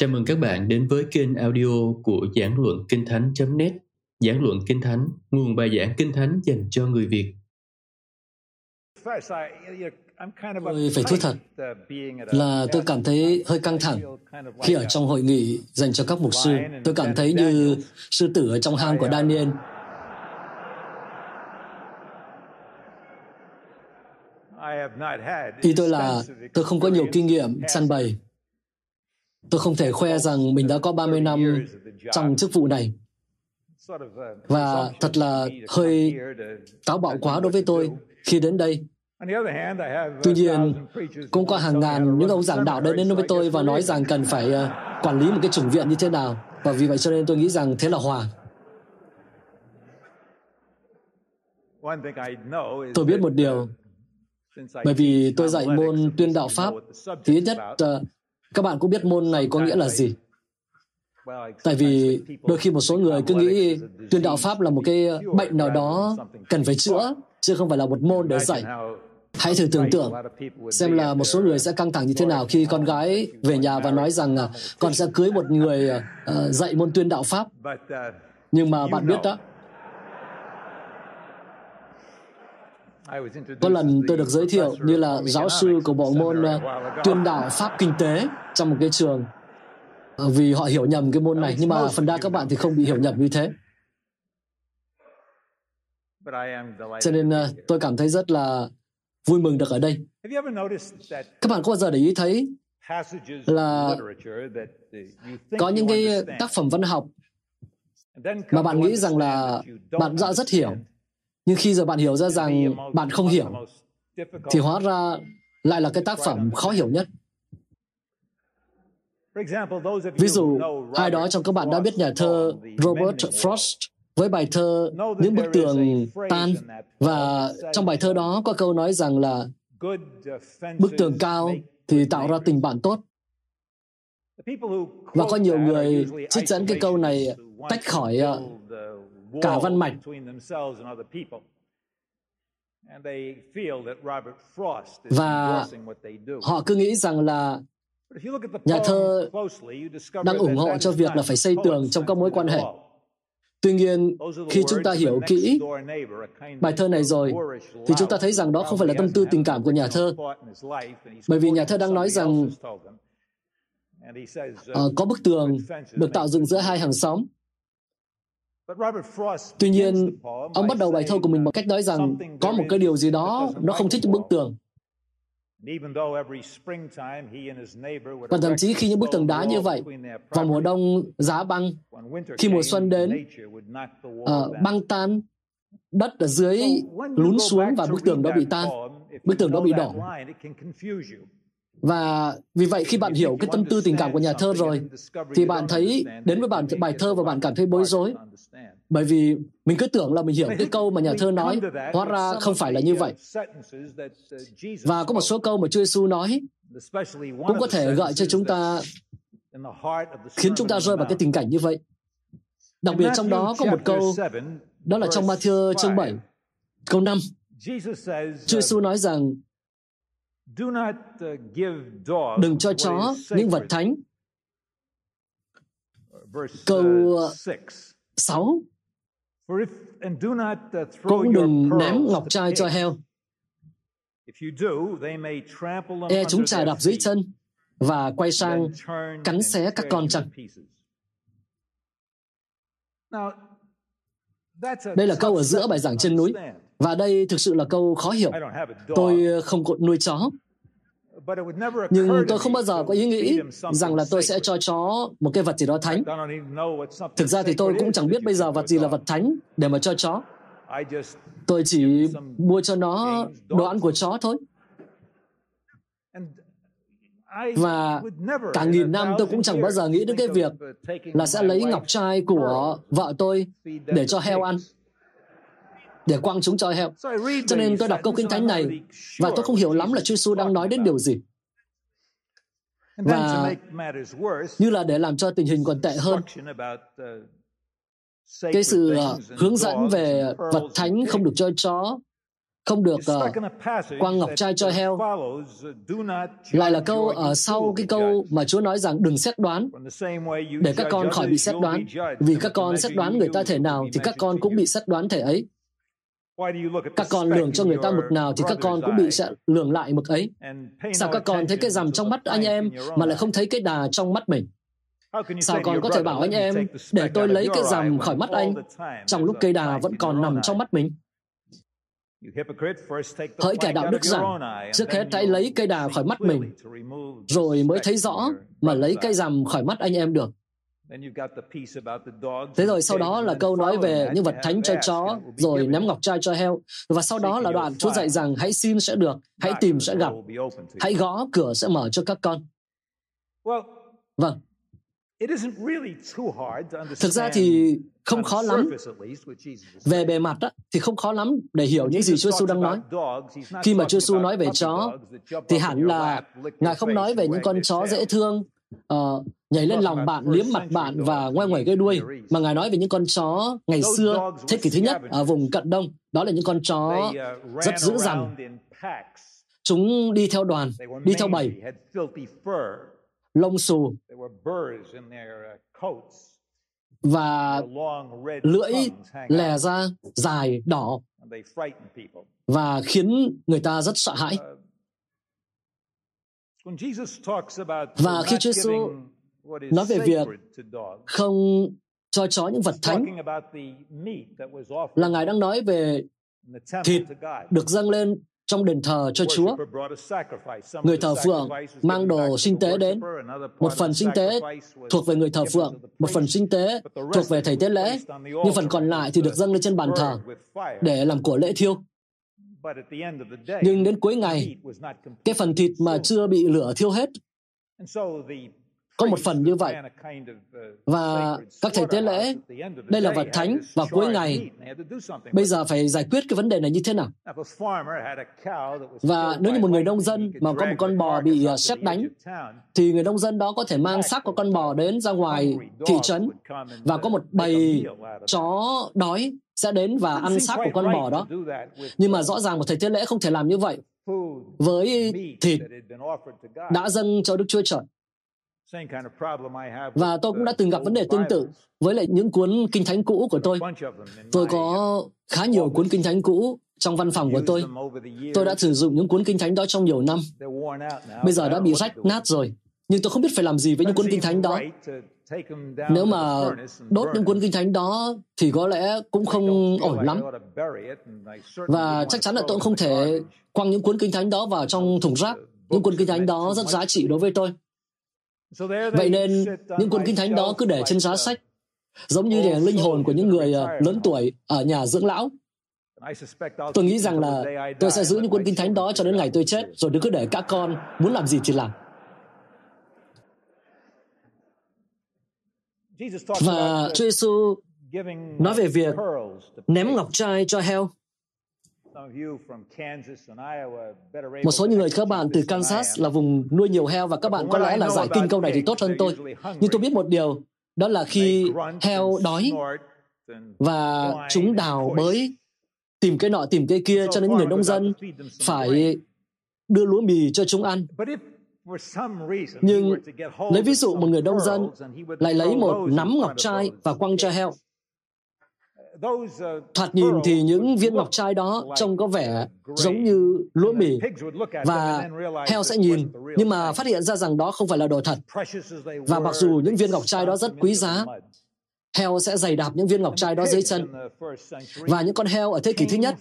Chào mừng các bạn đến với kênh audio của Giảng Luận Kinh Thánh.net. Giảng Luận Kinh Thánh, nguồn bài giảng Kinh Thánh dành cho người Việt. Tôi phải thú thật là tôi cảm thấy hơi căng thẳng khi ở trong hội nghị dành cho các mục sư. Tôi cảm thấy như sư tử ở trong hang của Daniel. Ý tôi là tôi không có nhiều kinh nghiệm săn bày. Tôi không thể khoe rằng mình đã có 30 năm trong chức vụ này. Và thật là hơi táo bạo quá đối với tôi khi đến đây. Tuy nhiên, cũng có hàng ngàn những ông giảng đạo đến với tôi và nói rằng cần phải quản lý một cái chủng viện như thế nào. Và vì vậy cho nên tôi nghĩ rằng thế là hòa. Tôi biết một điều. Bởi vì tôi dạy môn tuyên đạo Pháp, thì ít nhất các bạn cũng biết môn này có nghĩa là gì. Tại vì đôi khi một số người cứ nghĩ tuyên đạo Pháp là một cái bệnh nào đó cần phải chữa, chứ không phải là một môn để dạy. Hãy thử tưởng tượng xem là một số người sẽ căng thẳng như thế nào khi con gái về nhà và nói rằng con sẽ cưới một người dạy môn tuyên đạo Pháp. Nhưng mà bạn biết đó, có lần tôi được giới thiệu như là giáo sư của bộ môn tuyên đạo Pháp kinh tế trong một cái trường, vì họ hiểu nhầm cái môn này. Nhưng mà phần đa các bạn thì không bị hiểu nhầm như thế. Cho nên tôi cảm thấy rất là vui mừng được ở đây. Các bạn có bao giờ để ý thấy là có những cái tác phẩm văn học mà bạn nghĩ rằng là bạn đã rất hiểu, nhưng khi giờ bạn hiểu ra rằng bạn không hiểu, thì hóa ra lại là cái tác phẩm khó hiểu nhất. Ví dụ, ai đó trong các bạn đã biết nhà thơ Robert Frost với bài thơ Những bức tường tan, và trong bài thơ đó có câu nói rằng là bức tường cao thì tạo ra tình bạn tốt. Và có nhiều người trích dẫn cái câu này tách khỏi cả văn mạch. Và họ cứ nghĩ rằng là nhà thơ đang ủng hộ cho việc là phải xây tường trong các mối quan hệ. Tuy nhiên, khi chúng ta hiểu kỹ bài thơ này rồi, thì chúng ta thấy rằng đó không phải là tâm tư tình cảm của nhà thơ. Bởi vì nhà thơ đang nói rằng có bức tường được tạo dựng giữa hai hàng xóm. Tuy nhiên, ông bắt đầu bài thơ của mình bằng cách nói rằng có một cái điều gì đó nó không thích bức tường. Và thậm chí khi những bức tường đá như vậy, vào mùa đông giá băng, khi mùa xuân đến, băng tan, đất ở dưới lún xuống và bức tường đó bị tan, bức tường đó bị đổ. Và vì vậy khi bạn hiểu cái tâm tư tình cảm của nhà thơ rồi, thì bạn thấy đến với bài thơ và bạn cảm thấy bối rối. Bởi vì mình cứ tưởng là mình hiểu cái câu mà nhà thơ nói, hóa ra không phải là như vậy. Và có một số câu mà Chúa Giêsu nói cũng có thể gợi cho chúng ta, khiến chúng ta rơi vào cái tình cảnh như vậy. Đặc biệt trong đó có một câu, đó là trong Ma-thi-ơ chương 7, câu 5. Chúa Giêsu nói rằng, đừng cho chó những vật thánh. Câu 6. Cũng đừng ném ngọc trai cho heo. E chúng trà đạp dưới chân và quay sang cắn xé các con chăn. Đây là câu ở giữa bài giảng trên núi. Và đây thực sự là câu khó hiểu. Tôi không có nuôi chó. Nhưng tôi không bao giờ có ý nghĩ rằng là tôi sẽ cho chó một cái vật gì đó thánh. Thực ra thì tôi cũng chẳng biết bây giờ vật gì là vật thánh để mà cho chó. Tôi chỉ mua cho nó đồ ăn của chó thôi. Và cả nghìn năm tôi cũng chẳng bao giờ nghĩ đến cái việc là sẽ lấy ngọc trai của vợ tôi để cho heo ăn, để quăng chúng cho heo. Cho nên tôi đọc câu Kinh Thánh này và tôi không hiểu lắm là Chúa Giêsu đang nói đến điều gì. Và như là để làm cho tình hình còn tệ hơn, cái sự hướng dẫn về vật thánh không được cho chó, không được quăng ngọc trai cho heo, lại là câu ở sau cái câu mà Chúa nói rằng đừng xét đoán, để các con khỏi bị xét đoán. Vì các con xét đoán người ta thể nào thì các con cũng bị xét đoán thể ấy. Các con lường cho người ta mực nào thì các con cũng bị lường lại mực ấy. Sao các con thấy cái rằm trong mắt anh em mà lại không thấy cái đà trong mắt mình? Sao con có thể bảo anh em để tôi lấy cái rằm khỏi mắt anh trong lúc cây đà vẫn còn nằm trong mắt mình? Hỡi kẻ đạo đức rằng, trước hết hãy lấy cây đà khỏi mắt mình, rồi mới thấy rõ mà lấy cây rằm khỏi mắt anh em được. Thế rồi sau đó là câu nói về những vật thánh cho chó, rồi ném ngọc trai cho heo. Và sau đó là đoạn Chúa dạy rằng hãy xin sẽ được, hãy tìm sẽ gặp, hãy gõ cửa sẽ mở cho các con. Vâng. Thực ra thì không khó lắm, về bề mặt á, thì không khó lắm để hiểu những gì Chúa Giêsu đang nói. Khi mà Chúa Giêsu nói về chó, thì hẳn là Ngài không nói về những con chó dễ thương, nhảy lên lòng bạn, liếm mặt bạn và ngoe ngoẩy cái đuôi, mà Ngài nói về những con chó ngày xưa, thế kỷ thứ nhất ở vùng Cận Đông. Đó là những con chó rất dữ dằn. Chúng đi theo đoàn, đi theo bầy, lông xù và lưỡi lè ra dài đỏ và khiến người ta rất sợ hãi. Và khi Chúa Giêsu nói về việc không cho chó những vật thánh, là Ngài đang nói về thịt được dâng lên trong đền thờ cho Chúa. Người thờ phượng mang đồ sinh tế đến. Một phần sinh tế thuộc về người thờ phượng, một phần sinh tế thuộc về thầy tế lễ, nhưng phần còn lại thì được dâng lên trên bàn thờ để làm của lễ thiêu. Nhưng đến cuối ngày, cái phần thịt mà chưa bị lửa thiêu hết, có một phần như vậy. Và các thầy tế lễ, đây là vật thánh, và cuối ngày, bây giờ phải giải quyết cái vấn đề này như thế nào? Và nếu như một người nông dân mà có một con bò bị sét đánh, thì người nông dân đó có thể mang xác của con bò đến ra ngoài thị trấn, và có một bầy chó đói sẽ đến và ăn xác của con bò đó. Nhưng mà rõ ràng một thầy tế lễ không thể làm như vậy với thịt đã dâng cho Đức Chúa Trời. Và tôi cũng đã từng gặp vấn đề tương tự với lại những cuốn kinh thánh cũ của tôi. Tôi có khá nhiều cuốn kinh thánh cũ trong văn phòng của tôi. Tôi đã sử dụng những cuốn kinh thánh đó trong nhiều năm. Bây giờ đã bị rách nát rồi. Nhưng tôi không biết phải làm gì với những cuốn kinh thánh đó. Nếu mà đốt những cuốn kinh thánh đó thì có lẽ cũng không ổn lắm. Và chắc chắn là tôi cũng không thể quăng những cuốn kinh thánh đó vào trong thùng rác. Những cuốn kinh thánh đó rất giá trị đối với tôi. Vậy nên, những cuốn kinh thánh đó cứ để trên giá sách, giống như để linh hồn của những người lớn tuổi ở nhà dưỡng lão. Tôi nghĩ rằng là tôi sẽ giữ những cuốn kinh thánh đó cho đến ngày tôi chết, rồi cứ để các con muốn làm gì thì làm. Và Chúa Giêsu nói về việc ném ngọc trai cho heo. Một số người các bạn từ Kansas là vùng nuôi nhiều heo và các bạn có lẽ là giải kinh câu này thì tốt hơn tôi. Nhưng tôi biết một điều, đó là khi heo đói và chúng đào bới, tìm cái nọ tìm cái kia cho nên người nông dân phải đưa lúa mì cho chúng ăn. Nhưng lấy ví dụ một người nông dân lại lấy một nắm ngọc trai và quăng cho heo. Thoạt nhìn thì những viên ngọc trai đó trông có vẻ giống như lúa mì và heo sẽ nhìn, nhưng mà phát hiện ra rằng đó không phải là đồ thật. Và mặc dù những viên ngọc trai đó rất quý giá, heo sẽ giày đạp những viên ngọc trai đó dưới chân. Và những con heo ở thế kỷ thứ nhất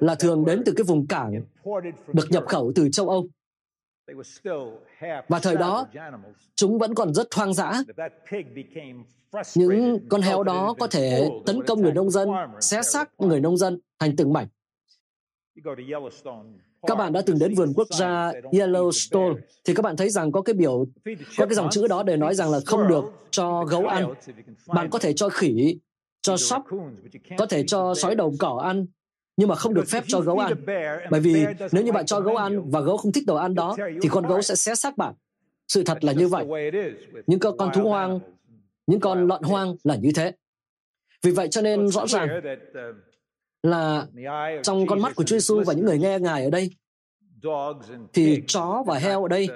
là thường đến từ cái vùng cảng được nhập khẩu từ châu Âu. Và thời đó, chúng vẫn còn rất hoang dã. Những con heo đó có thể tấn công người nông dân, xé xác người nông dân thành từng mảnh. Các bạn đã từng đến vườn quốc gia Yellowstone thì các bạn thấy rằng có cái dòng chữ đó để nói rằng là không được cho gấu ăn. Bạn có thể cho khỉ, cho sóc, có thể cho sói đầu cỏ ăn, nhưng mà không được phép cho gấu ăn. Bởi vì nếu như bạn cho gấu ăn và gấu không thích đồ ăn đó, thì con gấu sẽ xé xác bạn. Sự thật là như vậy. Những con thú hoang, những con lợn hoang là như thế. Vì vậy cho nên rõ ràng là trong con mắt của Chúa Giêsu và những người nghe Ngài ở đây, thì chó và heo ở đây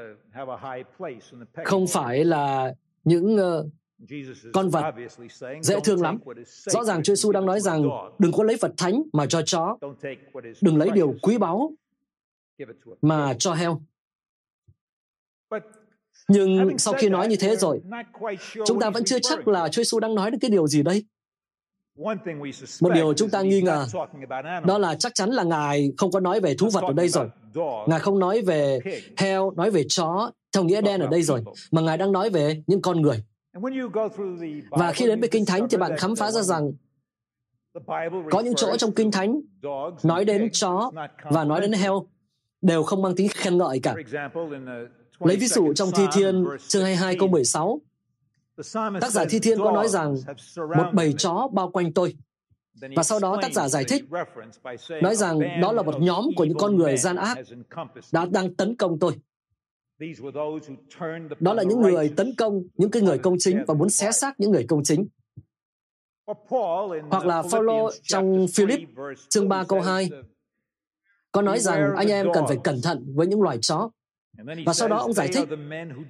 không phải là những con vật dễ thương lắm. Rõ ràng Chúa Giêsu đang nói rằng đừng có lấy vật thánh mà cho chó, đừng lấy điều quý báu mà cho heo. Nhưng sau khi nói như thế rồi, chúng ta vẫn chưa chắc là Chúa Giêsu đang nói đến cái điều gì đây. Một điều chúng ta nghi ngờ đó là chắc chắn là Ngài không có nói về thú vật ở đây rồi. Ngài không nói về heo, nói về chó theo nghĩa đen ở đây rồi, mà Ngài đang nói về những con người. Và khi đến với Kinh Thánh thì bạn khám phá ra rằng có những chỗ trong Kinh Thánh nói đến chó và nói đến heo đều không mang tính khen ngợi cả. Lấy ví dụ trong Thi Thiên chương 22 câu 16, tác giả Thi Thiên có nói rằng một bầy chó bao quanh tôi. Và sau đó tác giả giải thích, nói rằng đó là một nhóm của những con người gian ác đã đang tấn công tôi. Đó là những người tấn công những cái người công chính và muốn xé xác những người công chính. Hoặc là Phaolô trong Philip chương 3 câu 2 có nói rằng anh em cần phải cẩn thận với những loài chó. Và sau đó ông giải thích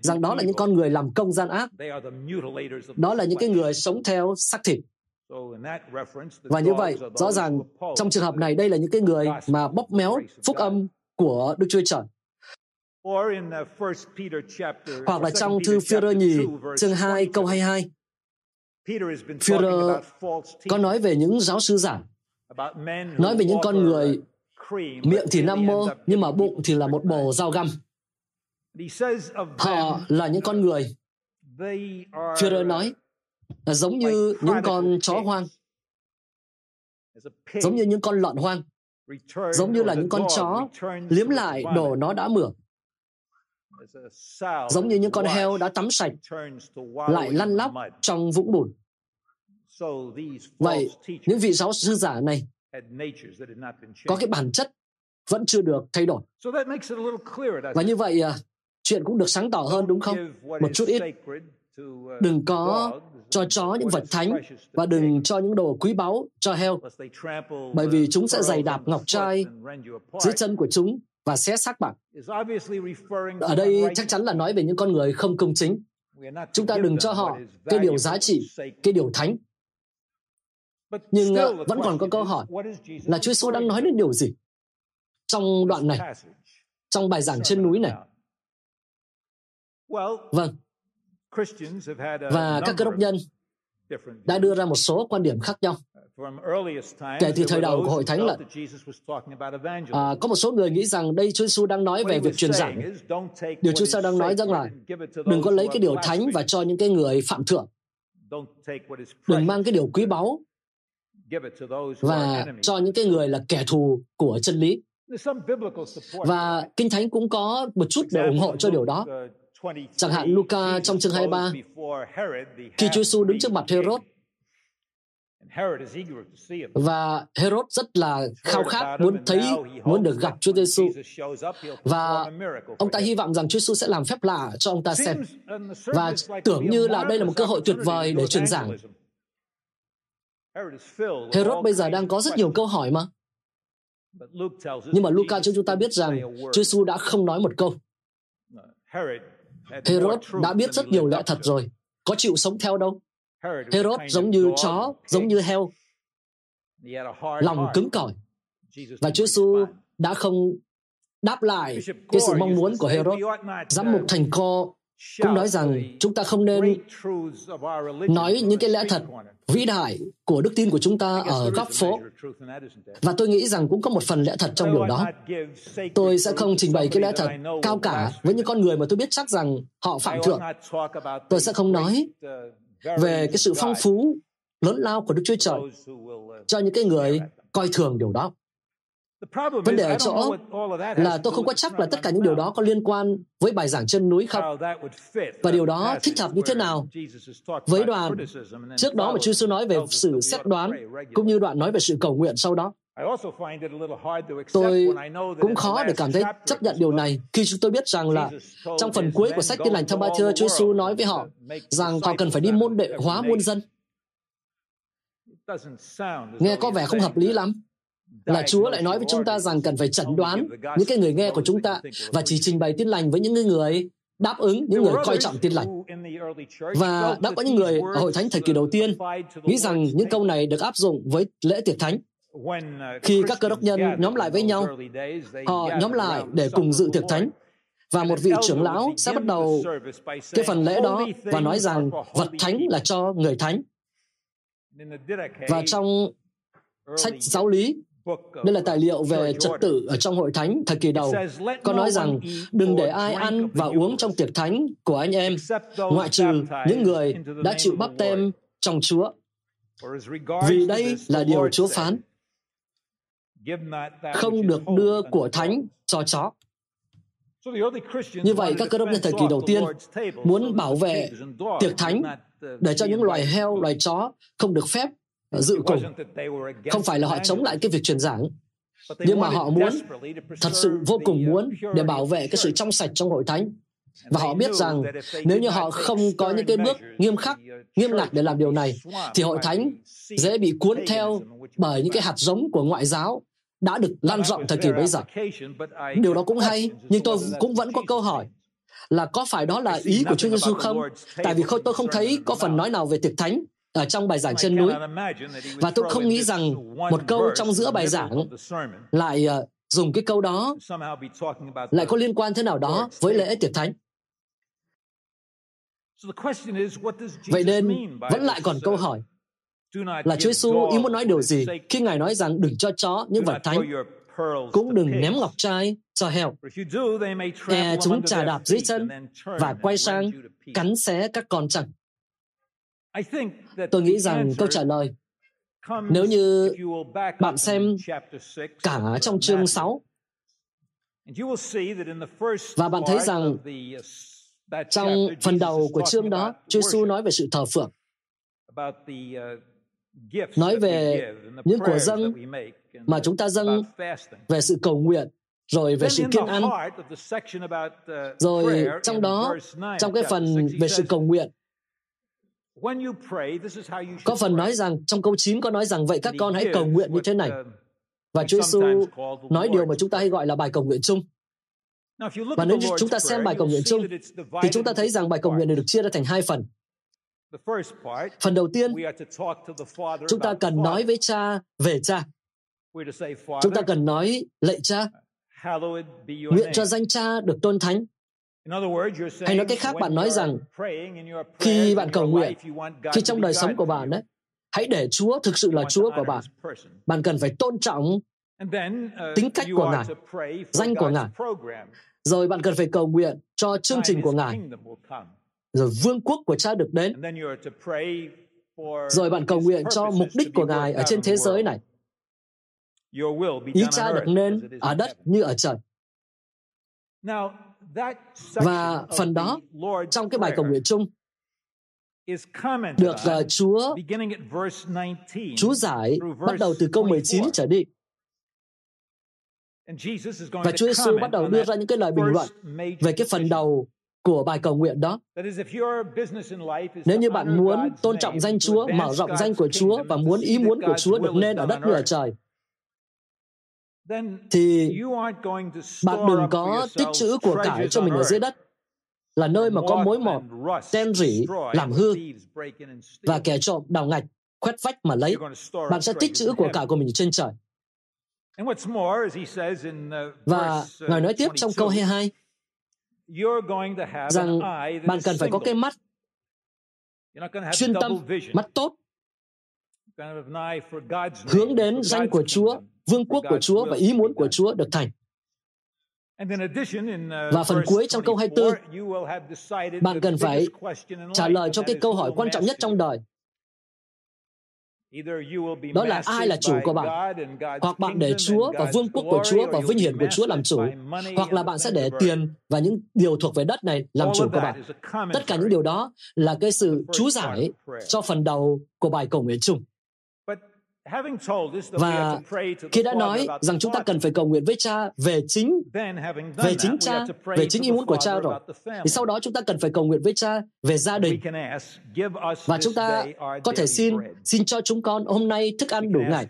rằng đó là những con người làm công gian ác, đó là những cái người sống theo xác thịt. Và như vậy, rõ ràng trong trường hợp này đây là những cái người mà bóp méo phúc âm của Đức Chúa Trời. Hoặc là trong thư Phi-e-rơ nhì chương 2 câu 22, Phi-e-rơ có nói về những giáo sư giả, nói về những con người miệng thì nam mô nhưng mà bụng thì là một bồ dao găm. Họ là những con người, Phi-e-rơ nói, giống như những con chó hoang, giống như những con lợn hoang, giống như là những con chó liếm lại đồ nó đã mửa, giống như những con heo đã tắm sạch lại lăn lóc trong vũng bùn. Vậy, những vị giáo sư giả này có cái bản chất vẫn chưa được thay đổi. Và như vậy, chuyện cũng được sáng tỏ hơn, đúng không? Một chút ít. Đừng có cho chó những vật thánh và đừng cho những đồ quý báu cho heo, bởi vì chúng sẽ giày đạp ngọc trai dưới chân của chúng và xé xác bạn. Ở đây chắc chắn là nói về những con người không công chính. Chúng ta đừng cho họ cái điều giá trị, cái điều thánh. Nhưng vẫn còn có câu hỏi là Chúa Giêsu đang nói đến điều gì trong đoạn này, trong bài giảng trên núi này? Vâng. Và các cơ đốc nhân đã đưa ra một số quan điểm khác nhau. Kể từ thời đầu của Hội Thánh lận, có một số người nghĩ rằng đây Chúa Giêsu đang nói về việc truyền giảng. Điều Chúa Giêsu đang nói rằng là đừng có lấy cái điều thánh và cho những cái người phạm thượng. Đừng mang cái điều quý báu và cho những cái người là kẻ thù của chân lý. Và Kinh Thánh cũng có một chút để ủng hộ cho điều đó. Chẳng hạn Luca trong chương 23, khi Chúa Giêsu đứng trước mặt Herod, và Herod rất là khao khát muốn được gặp Chúa Giêsu, và ông ta hy vọng rằng Chúa Giêsu sẽ làm phép lạ cho ông ta xem, và tưởng như là đây là một cơ hội tuyệt vời để truyền giảng. Herod bây giờ đang có rất nhiều câu hỏi mà. Nhưng mà Luca cho chúng ta biết rằng Chúa Giêsu đã không nói một câu. Herod đã biết rất nhiều lẽ thật rồi, có chịu sống theo đâu. Herod giống như chó, giống như heo, lòng cứng cỏi. Và Chúa Giêsu đã không đáp lại cái sự mong muốn của Herod. Giám mục Thành Co cũng nói rằng chúng ta không nên nói những cái lẽ thật vĩ đại của đức tin của chúng ta ở góc phố. Và tôi nghĩ rằng cũng có một phần lẽ thật trong điều đó. Tôi sẽ không trình bày cái lẽ thật cao cả với những con người mà tôi biết chắc rằng họ phạm thượng. Tôi sẽ không nói về cái sự phong phú lớn lao của Đức Chúa Trời cho những cái người coi thường điều đó. Vấn đề ở chỗ là tôi không có chắc là tất cả những điều đó có liên quan với bài giảng trên núi không, và điều đó thích hợp như thế nào với đoạn trước đó mà Chúa Giêsu nói về sự xét đoán, cũng như đoạn nói về sự cầu nguyện sau đó. Tôi cũng khó để cảm thấy chấp nhận điều này khi chúng tôi biết rằng là trong phần cuối của sách Tin lành theo Ma-thi-ơ, Chúa Giêsu nói với họ rằng họ cần phải đi môn đệ hóa muôn dân. Nghe có vẻ không hợp lý lắm. là Chúa lại nói với chúng ta rằng cần phải chẩn đoán những cái người nghe của chúng ta và chỉ trình bày tin lành với những người đáp ứng, những người coi trọng tin lành. Và đã có những người ở Hội Thánh thời kỳ đầu tiên nghĩ rằng những câu này được áp dụng với lễ tiệc thánh. Khi các cơ đốc nhân nhóm lại với nhau, họ nhóm lại để cùng dự tiệc thánh. Và một vị trưởng lão sẽ bắt đầu cái phần lễ đó và nói rằng vật thánh là cho người thánh. Và trong sách giáo lý, đây là tài liệu về trật tự ở trong Hội Thánh thời kỳ đầu, có nói rằng đừng để ai ăn và uống trong tiệc thánh của anh em, ngoại trừ những người đã chịu báp têm trong Chúa. Vì đây là điều Chúa phán. Không được đưa của thánh cho chó. Như vậy, các cơ đốc nhân thời kỳ đầu tiên muốn bảo vệ tiệc thánh để cho những loài heo, loài chó không được phép dự cùng. Không phải là họ chống lại cái việc truyền giảng, nhưng mà họ muốn, thật sự vô cùng muốn, để bảo vệ cái sự trong sạch trong Hội Thánh. Và họ biết rằng nếu như họ không có những cái bước nghiêm khắc, nghiêm ngặt để làm điều này, thì Hội Thánh dễ bị cuốn theo bởi những cái hạt giống của ngoại giáo đã được lan rộng thời kỳ bấy giờ. Điều đó cũng hay, nhưng tôi cũng vẫn có câu hỏi là có phải đó là ý của Chúa Giêsu không? Tại vì tôi không thấy có phần nói nào về tiệc thánh ở trong bài giảng trên núi. Và tôi không nghĩ rằng một câu trong giữa bài giảng lại dùng cái câu đó lại có liên quan thế nào đó với lễ tiệc thánh. Vậy nên vẫn lại còn câu hỏi là Chúa Giêsu ý muốn nói điều gì khi Ngài nói rằng đừng cho chó những vật thánh, cũng đừng ném ngọc trai cho heo. Chúng trà đạp dưới chân và quay sang cắn xé các con trần. Tôi nghĩ rằng câu trả lời, nếu như bạn xem cả trong chương 6, và bạn thấy rằng trong phần đầu của chương đó, Chúa Giêsu nói về sự thờ phượng, nói về những của dâng mà chúng ta dâng, về sự cầu nguyện, rồi về sự kiêng ăn. Rồi trong đó, trong cái phần về sự cầu nguyện, có phần nói rằng, trong câu 9 có nói rằng, vậy các con hãy cầu nguyện như thế này. Và Chúa Giêsu nói điều mà chúng ta hay gọi là bài cầu nguyện chung. Và nếu chúng ta xem bài cầu nguyện chung, thì chúng ta thấy rằng bài cầu nguyện này được chia ra thành hai phần. Phần đầu tiên, chúng ta cần nói với Cha về Cha. Chúng ta cần nói, lạy Cha, nguyện cho danh Cha được tôn thánh. Hay nói cách khác, bạn nói rằng khi bạn cầu nguyện, khi trong đời sống của bạn đấy, hãy để Chúa thực sự là Chúa của bạn. Bạn cần phải tôn trọng tính cách của Ngài, danh của Ngài. Rồi bạn cần phải cầu nguyện cho chương trình của Ngài. Rồi vương quốc của Cha được đến. Rồi bạn cầu nguyện cho mục đích của Ngài ở trên thế giới này. Ý Cha được nên ở đất như ở trời. Và phần đó, trong cái bài cầu nguyện chung, được Chúa chú giải bắt đầu từ câu 19 trở đi. Và Chúa Giêsu bắt đầu đưa ra những cái lời bình luận về cái phần đầu của bài cầu nguyện đó. Nếu như bạn muốn tôn trọng danh Chúa, mở rộng danh của Chúa và muốn ý muốn của Chúa được nên ở đất như ở trời, thì bạn đừng có tích trữ của cải cho mình ở dưới đất, là nơi mà có mối mọt, ten rỉ, làm hư, và kẻ trộm đào ngạch, khoét vách mà lấy. Bạn sẽ tích trữ của cải của mình trên trời. Và Ngài nói tiếp trong câu 22 rằng bạn cần phải có cái mắt chuyên tâm, mắt tốt, hướng đến danh của Chúa, vương quốc của Chúa và ý muốn của Chúa được thành. Và phần cuối trong câu 24, bạn cần phải trả lời cho cái câu hỏi quan trọng nhất trong đời. Đó là ai là chủ của bạn? Hoặc bạn để Chúa và vương quốc của Chúa và vinh hiển của Chúa làm chủ, hoặc là bạn sẽ để tiền và những điều thuộc về đất này làm chủ của bạn. Tất cả những điều đó là cái sự chú giải cho phần đầu của bài cầu nguyện chung. Và khi đã nói rằng chúng ta cần phải cầu nguyện với Cha về chính Cha, về chính ý muốn của Cha rồi, thì sau đó chúng ta cần phải cầu nguyện với Cha về gia đình. Và chúng ta có thể xin cho chúng con hôm nay thức ăn đủ ngày.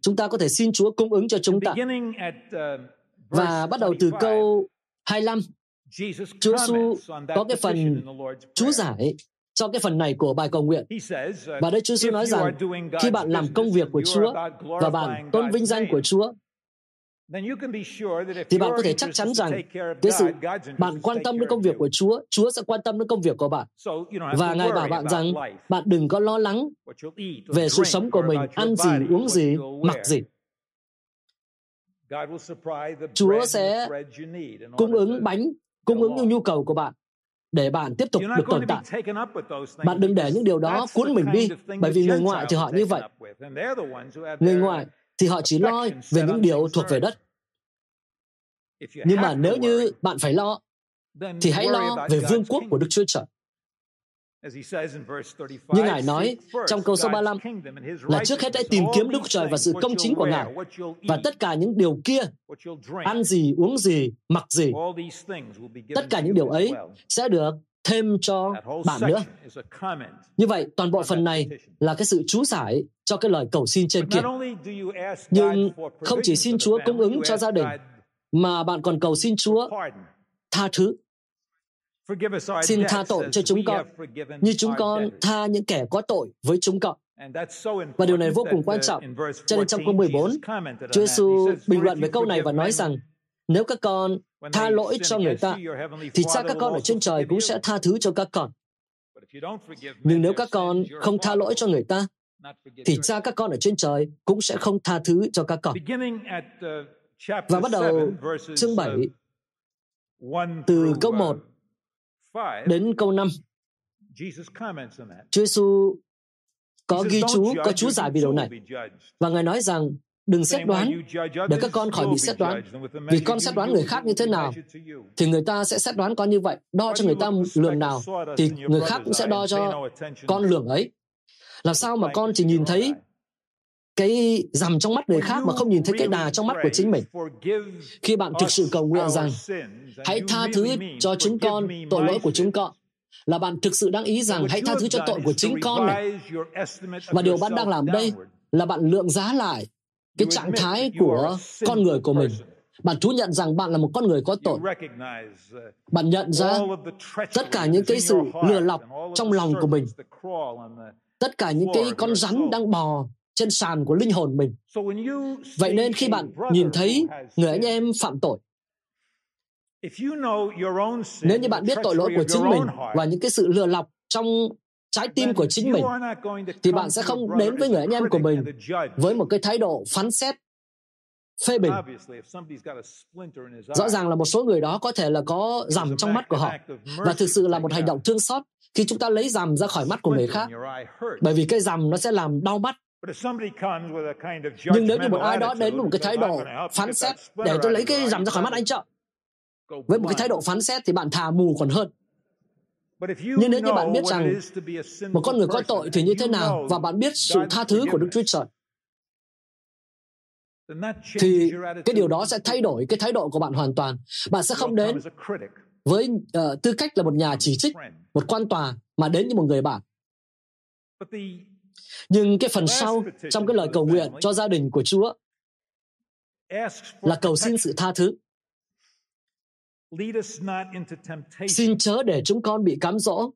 Chúng ta có thể xin Chúa cung ứng cho chúng ta. Và bắt đầu từ câu 25, Chúa Giêsu có cái phần chú giải cho cái phần này của bài cầu nguyện. Và đây Chúa Giêsu nói rằng, khi bạn làm công việc của Chúa và bạn tôn vinh danh của Chúa, thì bạn có thể chắc chắn rằng cái sự bạn quan tâm đến công việc của Chúa, Chúa sẽ quan tâm đến công việc của bạn. Và Ngài bảo bạn rằng, bạn đừng có lo lắng về sự sống của mình, ăn gì, uống gì, mặc gì. Chúa sẽ cung ứng bánh, cung ứng những nhu cầu của bạn để bạn tiếp tục được tồn tại. Bạn đừng để những điều đó cuốn mình đi, bởi vì người ngoại thì họ như vậy. Người ngoại thì họ chỉ lo về những điều thuộc về đất. Nhưng mà nếu như bạn phải lo, thì hãy lo về vương quốc của Đức Chúa Trời. Như Ngài nói trong câu số 35, là trước hết hãy tìm kiếm Đức Trời và sự công chính của Ngài, và tất cả những điều kia, ăn gì, uống gì, mặc gì, tất cả những điều ấy sẽ được thêm cho bạn nữa. Như vậy, toàn bộ phần này là cái sự chú giải cho cái lời cầu xin trên kia. Nhưng không chỉ xin Chúa cung ứng cho gia đình, mà bạn còn cầu xin Chúa tha thứ. Xin tha tội cho chúng con, như chúng con tha những kẻ có tội với chúng con. Và điều này vô cùng quan trọng. Cho nên trong câu 14, Chúa Giêsu bình luận về câu này và nói rằng, nếu các con tha lỗi cho người ta, thì Cha các con ở trên trời cũng sẽ tha thứ cho các con. Nhưng nếu các con không tha lỗi cho người ta, thì Cha các con ở trên trời cũng sẽ không tha thứ cho các con. Và bắt đầu chương 7, từ câu 1 đến câu 5, Chúa Giêsu có ghi chú, có chú giải về điều này. Và Ngài nói rằng, đừng xét đoán, để các con khỏi bị xét đoán. Vì con xét đoán người khác như thế nào, thì người ta sẽ xét đoán con như vậy. Đo cho người ta lường nào, thì người khác cũng sẽ đo cho con lường ấy. Làm sao mà con chỉ nhìn thấy cái rằm trong mắt người khác mà không nhìn thấy cái đà trong mắt của chính mình? Khi bạn thực sự cầu nguyện rằng, hãy tha thứ cho chúng con tội lỗi của chúng con, là bạn thực sự đang ý rằng hãy tha thứ cho tội của chính con này. Và điều bạn đang làm đây là bạn lượng giá lại cái trạng thái của con người của mình. Bạn thú nhận rằng bạn là một con người có tội. Bạn nhận ra tất cả những cái sự lừa lọc trong lòng của mình, tất cả những cái con rắn đang bò trên sàn của linh hồn mình. Vậy nên khi bạn nhìn thấy người anh em phạm tội, nếu như bạn biết tội lỗi của chính mình và những cái sự lừa lọc trong trái tim của chính mình, thì bạn sẽ không đến với người anh em của mình với một cái thái độ phán xét, phê bình. Rõ ràng là một số người đó có thể là có rằm trong mắt của họ, và thực sự là một hành động thương xót khi chúng ta lấy rằm ra khỏi mắt của người khác, bởi vì cái rằm nó sẽ làm đau mắt. Nhưng nếu như một ai đó đến với một cái thái độ phán xét, để tôi lấy cái rằm ra khỏi mắt anh chợ, với một cái thái độ phán xét thì bạn thà mù còn hơn. Nhưng nếu như bạn biết rằng một con người có tội thì như thế nào, và bạn biết sự tha thứ của Đức Chúa Trời, thì cái điều đó sẽ thay đổi cái thái độ của bạn hoàn toàn. Bạn sẽ không đến với tư cách là một nhà chỉ trích, một quan tòa, mà đến như một người bạn. Nhưng cái phần sau trong cái lời cầu nguyện cho gia đình của Chúa là cầu xin sự tha thứ. Xin chớ để chúng con bị cám dỗ,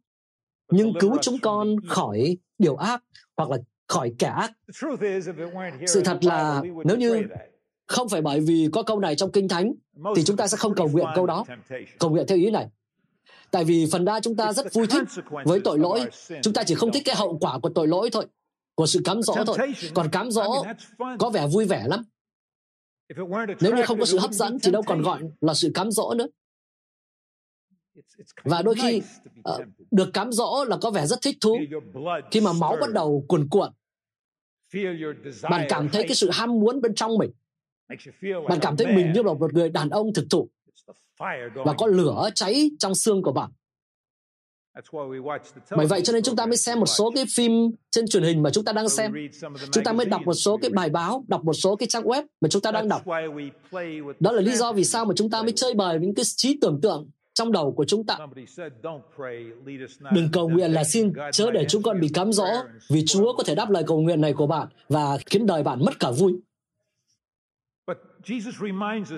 nhưng cứu chúng con khỏi điều ác, hoặc là khỏi kẻ ác. Sự thật là nếu như không phải bởi vì có câu này trong Kinh Thánh, thì chúng ta sẽ không cầu nguyện câu đó, cầu nguyện theo ý này. Tại vì phần đa chúng ta rất vui thích với tội lỗi. Chúng ta chỉ không thích cái hậu quả của tội lỗi thôi, của sự cám dỗ thôi. Còn cám dỗ có vẻ vui vẻ lắm. Nếu như không có sự hấp dẫn thì đâu còn gọi là sự cám dỗ nữa. Và đôi khi được cám dỗ là có vẻ rất thích thú. Khi mà máu bắt đầu cuồn cuộn, bạn cảm thấy cái sự ham muốn bên trong mình. Bạn cảm thấy mình như là một người đàn ông thực thụ, và có lửa cháy trong xương của bạn. Bởi vậy cho nên chúng ta mới xem một số cái phim trên truyền hình mà chúng ta đang xem. Chúng ta mới đọc một số cái bài báo, đọc một số cái trang web mà chúng ta đang đọc. Đó là lý do vì sao mà chúng ta mới chơi bời những cái trí tưởng tượng trong đầu của chúng ta. Đừng cầu nguyện là xin chớ để chúng con bị cám dỗ, vì Chúa có thể đáp lời cầu nguyện này của bạn và khiến đời bạn mất cả vui.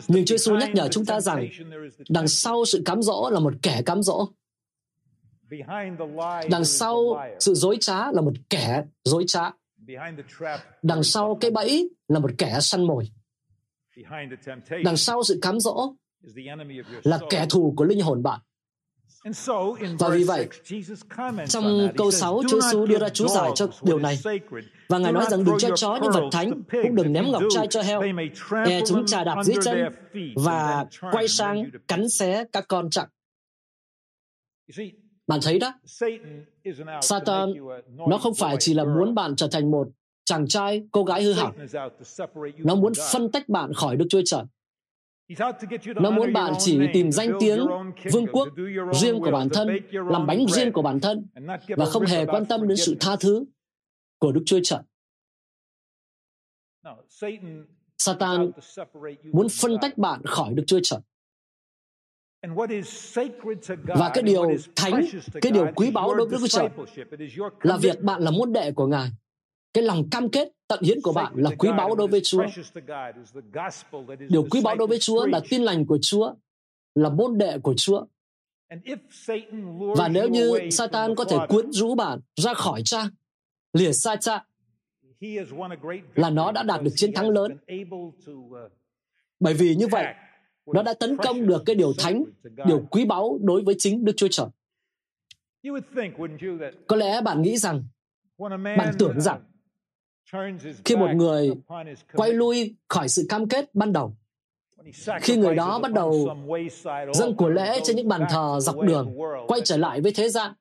Nhưng Chúa Giêsu nhắc nhở chúng ta rằng đằng sau sự cám dỗ là một kẻ cám dỗ. Đằng sau sự dối trá là một kẻ dối trá. Đằng sau cái bẫy là một kẻ săn mồi. Đằng sau sự cám dỗ là kẻ thù của linh hồn bạn. Và vì vậy, trong câu 6, Chúa Giêsu đưa ra chú giải cho điều này. Và Ngài nói rằng đừng cho chó những vật thánh, cũng đừng ném ngọc trai cho heo, e chúng trà đạp dưới chân và quay sang cắn xé các con chặng. Bạn thấy đó, Satan, nó không phải chỉ là muốn bạn trở thành một chàng trai, cô gái hư hỏng. Nó muốn phân tách bạn khỏi Đức Chúa Trời. Nó muốn bạn chỉ tìm danh tiếng, vương quốc riêng của bản thân, làm bánh riêng của bản thân, và không hề quan tâm đến sự tha thứ của Đức Chúa Trời. Satan muốn phân tách bạn khỏi Đức Chúa Trời. Và cái điều thánh, cái điều quý báu đối với Đức Chúa Trời là việc bạn là môn đệ của Ngài. Cái lòng cam kết tận hiến của bạn là quý báu đối với Chúa. Điều quý báu đối với Chúa là tin lành của Chúa, là môn đệ của Chúa. Và nếu như Satan có thể quyến rũ bạn ra khỏi Cha, lìa xa Cha, là nó đã đạt được chiến thắng lớn. Bởi vì như vậy, nó đã tấn công được cái điều thánh, điều quý báu đối với chính Đức Chúa Trời. Có lẽ bạn nghĩ rằng, bạn tưởng rằng, khi một người quay lui khỏi sự cam kết ban đầu, khi người đó bắt đầu dâng của lễ trên những bàn thờ dọc đường, quay trở lại với thế gian,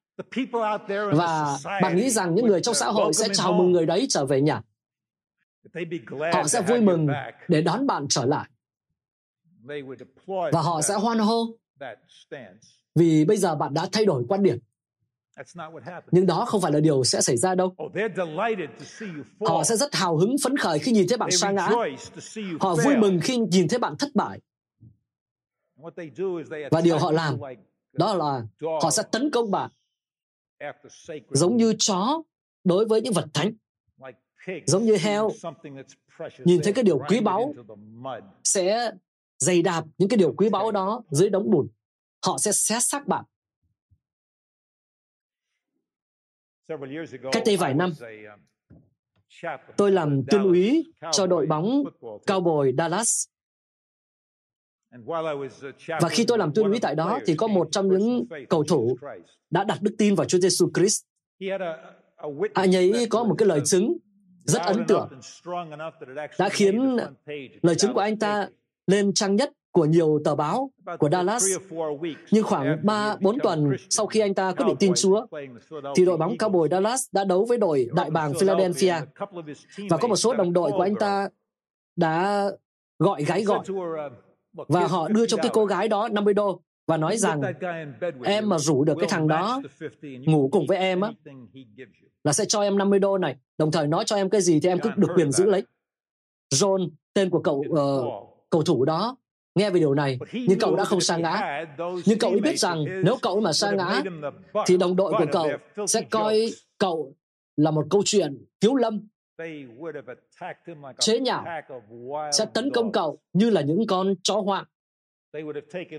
và bạn nghĩ rằng những người trong xã hội sẽ chào mừng người đấy trở về nhà. Họ sẽ vui mừng để đón bạn trở lại. Và họ sẽ hoan hô vì bây giờ bạn đã thay đổi quan điểm. Nhưng đó không phải là điều sẽ xảy ra đâu. Họ sẽ rất hào hứng phấn khởi khi nhìn thấy bạn sa ngã. Họ vui mừng khi nhìn thấy bạn thất bại. Và điều họ làm đó là họ sẽ tấn công bạn giống như chó đối với những vật thánh, giống như heo nhìn thấy cái điều quý báu sẽ dày đạp những cái điều quý báu đó dưới đống bùn. Họ sẽ xé xác bạn. Cách đây vài năm, tôi làm tuyên úy cho đội bóng cao bồi Dallas. Và khi tôi làm tuyên úy tại đó, thì có một trong những cầu thủ đã đặt đức tin vào Chúa Jesus Christ. Anh ấy có một cái lời chứng rất ấn tượng, đã khiến lời chứng của anh ta lên trang nhất của nhiều tờ báo của Dallas. Nhưng khoảng 3-4 tuần sau khi anh ta quyết định tin Chúa, thì đội bóng cao bồi Dallas đã đấu với đội đại bàng Philadelphia. Và có một số đồng đội của anh ta đã gọi gái gọi. Và họ đưa cho cái cô gái đó $50 và nói rằng em mà rủ được cái thằng đó ngủ cùng với em á, là sẽ cho em $50 này. Đồng thời nói cho em cái gì thì em cứ được quyền giữ lấy. John, tên của cầu thủ đó, nghe về điều này, nhưng cậu đã không sa ngã. Nhưng cậu biết rằng nếu cậu mà sa ngã, thì đồng đội của cậu sẽ coi cậu là một câu chuyện thiếu lâm, chế nhạo, sẽ tấn công cậu như là những con chó hoang,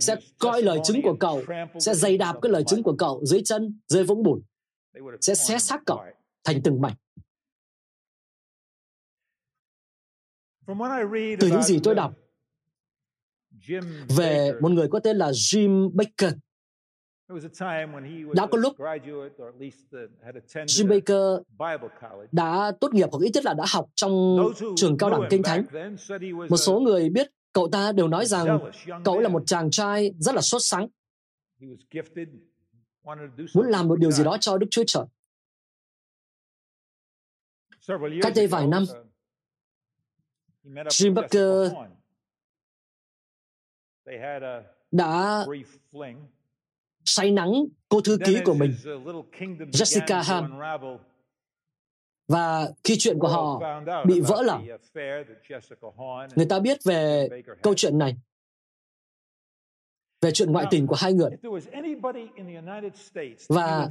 sẽ coi lời chứng của cậu, sẽ giày đạp cái lời chứng của cậu dưới chân, dưới vũng bùn, sẽ xé xác cậu thành từng mảnh. Từ những gì tôi đọc về một người có tên là Jim Bakker, đã có lúc Jim Bakker đã tốt nghiệp hoặc ít nhất là đã học trong trường cao đẳng Kinh Thánh. Một số người biết cậu ta đều nói rằng cậu là một chàng trai rất là sốt sắng, muốn làm một điều gì đó cho Đức Chúa Trời. Cách đây vài năm, Jim Bakker đã sáy nắng cô thư ký của mình, Jessica Hahn. Và khi chuyện của họ bị vỡ lở, người ta biết về câu chuyện này, về chuyện ngoại tình của hai người. Và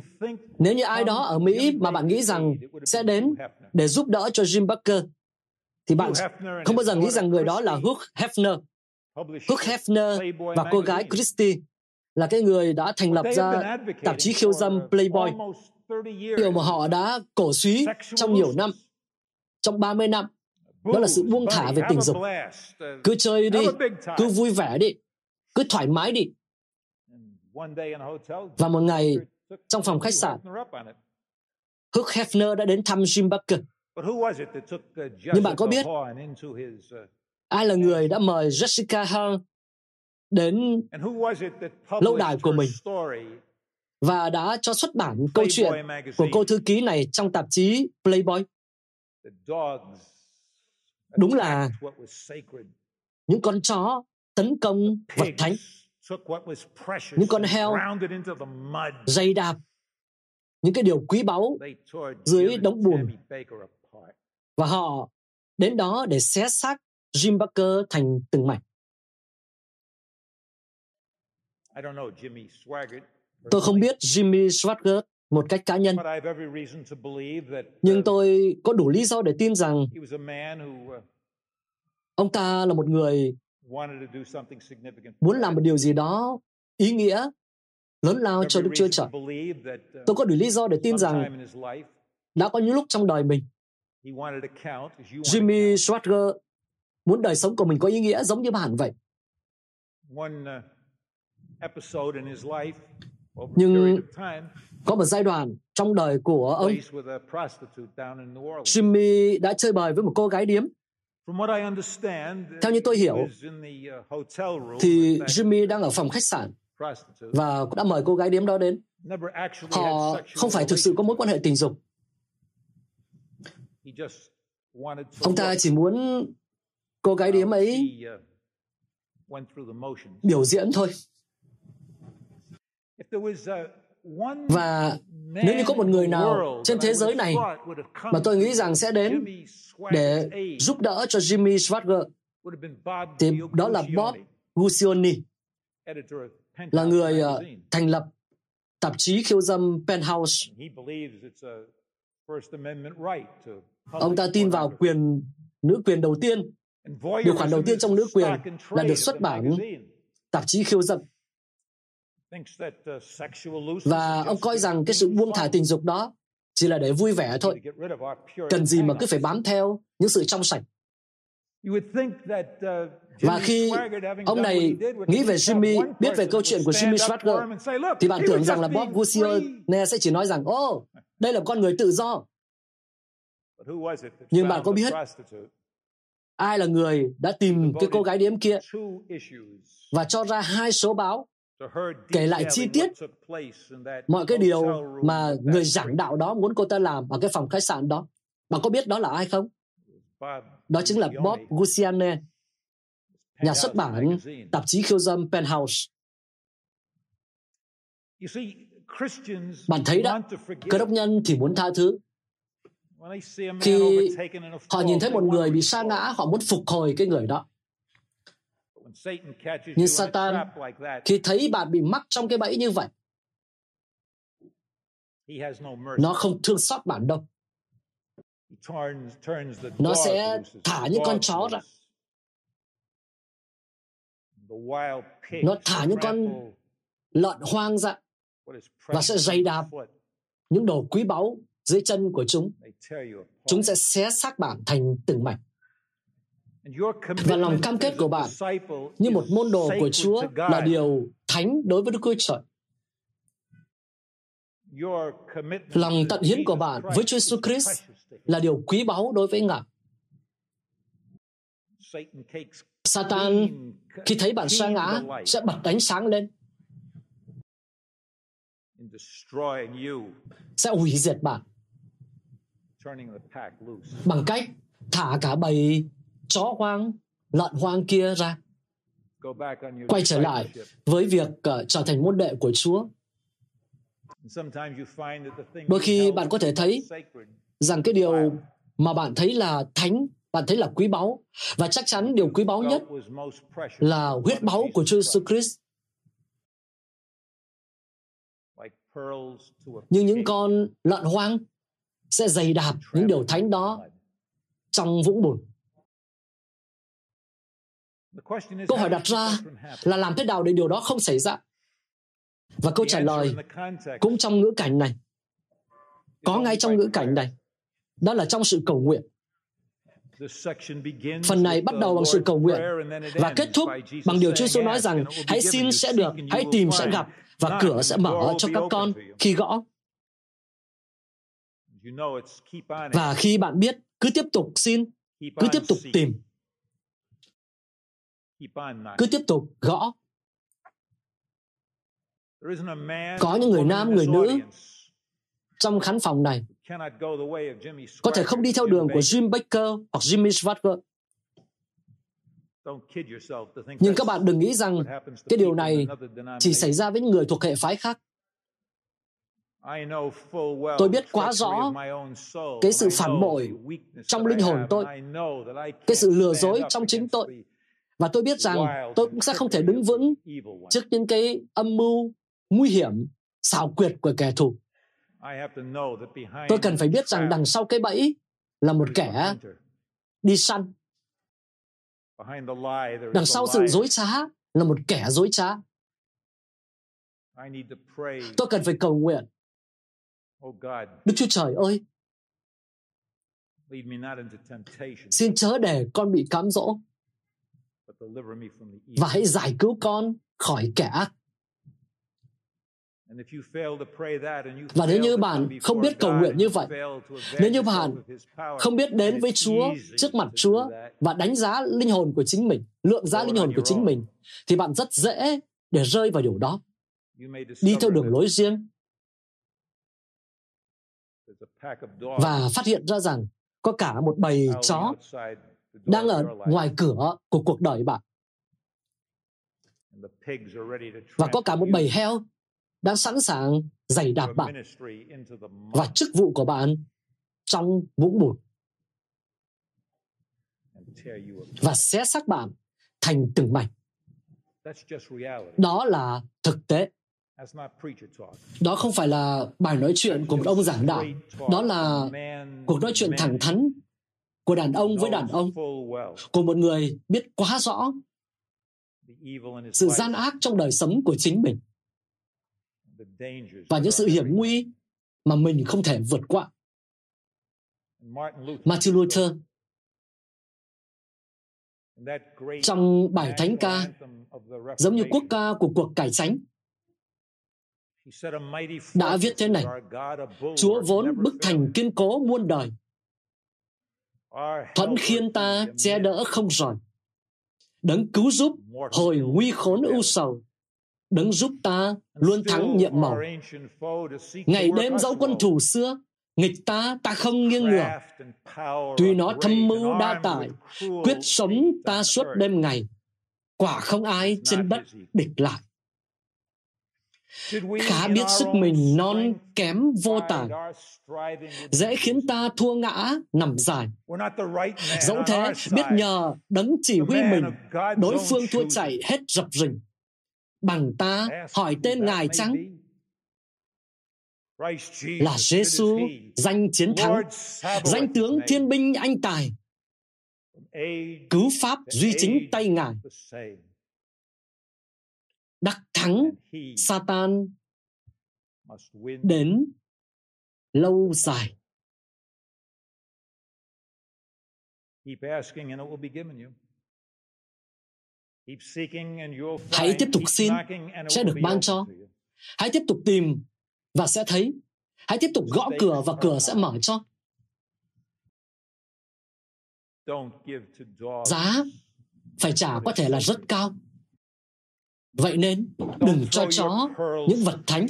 nếu như ai đó ở Mỹ mà bạn nghĩ rằng sẽ đến để giúp đỡ cho Jim Bakker, thì bạn không bao giờ nghĩ rằng người đó là Hugh Hefner. Hugh Hefner và cô gái Christy là cái người đã thành lập ra tạp chí khiêu dâm Playboy, điều mà họ đã cổ suý trong nhiều năm, trong 30 năm. Đó là sự buông thả về tình dục. Cứ chơi đi, cứ vui vẻ đi, cứ thoải mái đi. Và một ngày, trong phòng khách sạn, Hugh Hefner đã đến thăm Jim Bakker. Nhưng bạn có biết ai là người đã mời Jessica Hahn đến lâu đài của mình và đã cho xuất bản câu chuyện của cô thư ký này trong tạp chí Playboy? Đúng là những con chó tấn công vật thánh, những con heo dày đạp những cái điều quý báu dưới đống bùn, và họ đến đó để xé xác Jim Bakker thành từng mảnh. Tôi không biết Jimmy Swaggart một cách cá nhân, nhưng tôi có đủ lý do để tin rằng ông ta là một người muốn làm một điều gì đó ý nghĩa lớn lao cho Đức Chúa Trời. Tôi có đủ lý do để tin rằng đã có những lúc trong đời mình, Jimmy Swaggart muốn đời sống của mình có ý nghĩa giống như bạn vậy. Nhưng có một giai đoạn trong đời của ông, Jimmy đã chơi bời với một cô gái điếm. Theo như tôi hiểu, thì Jimmy đang ở phòng khách sạn và đã mời cô gái điếm đó đến. Họ không phải thực sự có mối quan hệ tình dục. Ông ta chỉ muốn cô gái điếm ấy biểu diễn thôi. Và nếu như có một người nào trên thế giới này mà tôi nghĩ rằng sẽ đến để giúp đỡ cho Jimmy Swaggart, thì đó là Bob Guccione, là người thành lập tạp chí khiêu dâm Penthouse. Ông ta tin vào nữ quyền đầu tiên, điều khoản đầu tiên trong nữ quyền là được xuất bản tạp chí khiêu dâm. Và ông coi rằng cái sự buông thả tình dục đó chỉ là để vui vẻ thôi. Cần gì mà cứ phải bám theo những sự trong sạch. Và khi ông này nghĩ về Jimmy, biết về câu chuyện của Jimmy Swaggart, thì bạn tưởng rằng là Bob Guccione sẽ chỉ nói rằng, đây là con người tự do. Nhưng bạn có biết ai là người đã tìm cái cô gái điếm kia và cho ra 2 số báo kể lại chi tiết mọi cái điều mà người giảng đạo đó muốn cô ta làm ở cái phòng khách sạn đó? Bạn có biết đó là ai không? Đó chính là Bob Guccione, nhà xuất bản tạp chí khiêu dâm Penthouse. Bạn thấy đó, Cơ đốc nhân thì muốn tha thứ. Khi họ nhìn thấy một người bị sa ngã, họ muốn phục hồi cái người đó. Nhưng Satan, khi thấy bạn bị mắc trong cái bẫy như vậy, nó không thương xót bạn đâu. Nó sẽ thả những con chó ra. Nó thả những con lợn hoang ra và sẽ giày đạp những đồ quý báu dưới chân của chúng. Chúng sẽ xé xác bạn thành từng mảnh. Và lòng cam kết của bạn như một môn đồ của Chúa là điều thánh đối với Đức Chúa Trời. Lòng tận hiến của bạn với Chúa Jesus Christ là điều quý báu đối với Ngài. Satan khi thấy bạn sa ngã sẽ bật ánh sáng lên, sẽ hủy diệt bạn bằng cách thả cả bầy chó hoang, lợn hoang kia ra. Quay trở lại với việc trở thành môn đệ của Chúa Đôi khi bạn có thể thấy rằng cái điều mà bạn thấy là thánh, bạn thấy là quý báu, và chắc chắn điều quý báu nhất là huyết báu của Chúa Jesus Christ. Như những con lợn hoang sẽ dày đạp những điều thánh đó trong vũng bùn. Câu hỏi đặt ra là làm thế nào để điều đó không xảy ra? Và câu trả lời cũng trong ngữ cảnh này. Có ngay trong ngữ cảnh này. Đó là trong sự cầu nguyện. Phần này bắt đầu bằng sự cầu nguyện và kết thúc bằng điều Chúa Giêsu nói rằng hãy xin sẽ được, hãy tìm sẽ gặp và cửa sẽ mở cho các con khi gõ. Và khi bạn biết, cứ tiếp tục xin, cứ tiếp tục tìm, cứ tiếp tục gõ. Có những người nam, người nữ trong khán phòng này có thể không đi theo đường của Jim Bakker hoặc Jimmy Swaggart. Nhưng các bạn đừng nghĩ rằng cái điều này chỉ xảy ra với người thuộc hệ phái khác. Tôi biết quá rõ cái sự phản bội trong linh hồn tôi, cái sự lừa dối trong chính tôi. Và tôi biết rằng tôi cũng sẽ không thể đứng vững trước những cái âm mưu nguy hiểm, xảo quyệt của kẻ thù. Tôi cần phải biết rằng đằng sau cái bẫy là một kẻ đi săn. Đằng sau sự dối trá là một kẻ dối trá. Tôi cần phải cầu nguyện. Đức Chúa Trời ơi, xin chớ để con bị cám dỗ, và hãy giải cứu con khỏi kẻ ác. Và nếu như bạn không biết cầu nguyện như vậy, nếu như bạn không biết đến với Chúa, trước mặt Chúa, và đánh giá linh hồn của chính mình, lượng giá linh hồn của chính mình, thì bạn rất dễ để rơi vào điều đó, đi theo đường lối riêng, và phát hiện ra rằng có cả một bầy chó đang ở ngoài cửa của cuộc đời bạn, và có cả một bầy heo đang sẵn sàng giày đạp bạn và chức vụ của bạn trong vũng bùn và xé xác bạn thành từng mảnh. Đó là thực tế. Đó không phải là bài nói chuyện của một ông giảng đạo. Đó là cuộc nói chuyện thẳng thắn của đàn ông với đàn ông, của một người biết quá rõ sự gian ác trong đời sống của chính mình và những sự hiểm nguy mà mình không thể vượt qua. Martin Luther, trong bài thánh ca, giống như quốc ca của cuộc cải chánh, đã viết thế này: Chúa vốn bức thành kiên cố muôn đời, thuẫn khiên ta che đỡ không rời, đấng cứu giúp hồi nguy khốn ưu sầu, đấng giúp ta luôn thắng nhiệm màu. Ngày đêm dẫu quân thù xưa nghịch ta, ta không nghiêng ngửa. Tuy nó thâm mưu đa tài, quyết sống ta suốt đêm ngày, quả không ai trên đất địch lại. Khá biết sức mình non kém vô tài, dễ khiến ta thua ngã nằm dài. Dẫu thế biết nhờ đấng chỉ huy mình, đối phương thua chạy hết rập rình. Bằng ta hỏi tên Ngài chăng? Là Giê-xu danh chiến thắng, danh tướng thiên binh anh tài, cứu pháp duy chính tay Ngài, đắc thắng Satan đến lâu dài. Hãy tiếp tục xin, sẽ được ban cho. Hãy tiếp tục tìm và sẽ thấy. Hãy tiếp tục gõ cửa và cửa sẽ mở cho. Giá phải trả có thể là rất cao. Vậy nên đừng cho chó những vật thánh.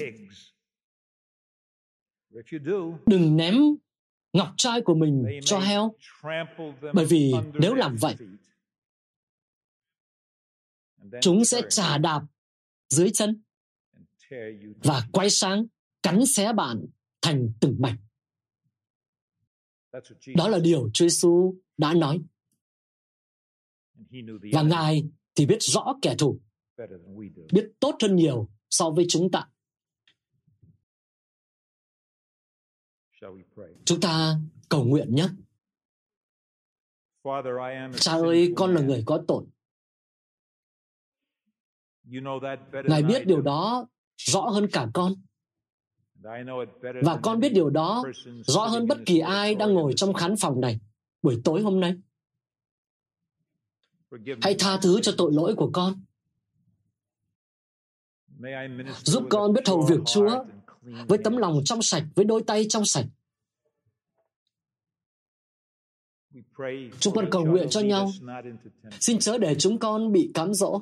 Đừng ném ngọc trai của mình cho heo, bởi vì nếu làm vậy, chúng sẽ chà đạp dưới chân và quay sang cắn xé bạn thành từng mảnh. Đó là điều Chúa Giêsu đã nói. Và Ngài thì biết rõ kẻ thù, biết tốt hơn nhiều so với chúng ta. Chúng ta cầu nguyện nhé. Cha ơi, con là người có tội. Ngài biết điều đó rõ hơn cả con. Và con biết điều đó rõ hơn bất kỳ ai đang ngồi trong khán phòng này buổi tối hôm nay. Hãy tha thứ cho tội lỗi của con. Giúp con biết hầu việc Chúa với tấm lòng trong sạch, với đôi tay trong sạch. Chúng con cầu nguyện cho nhau. Xin chớ để chúng con bị cám dỗ,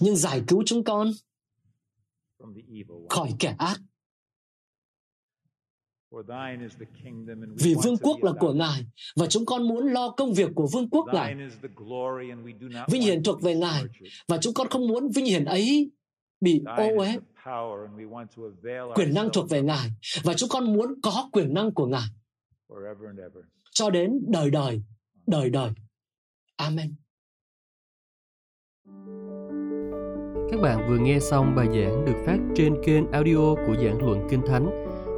nhưng giải cứu chúng con khỏi kẻ ác. Vì vương quốc là của Ngài, và chúng con muốn lo công việc của vương quốc Ngài. Vinh hiển thuộc về Ngài, và chúng con không muốn vinh hiển ấy bị ô uế. Quyền năng thuộc về Ngài, và chúng con muốn có quyền năng của Ngài cho đến đời đời, đời đời. Amen. Các bạn vừa nghe xong bài giảng được phát trên kênh audio của Giảng Luận Kinh Thánh,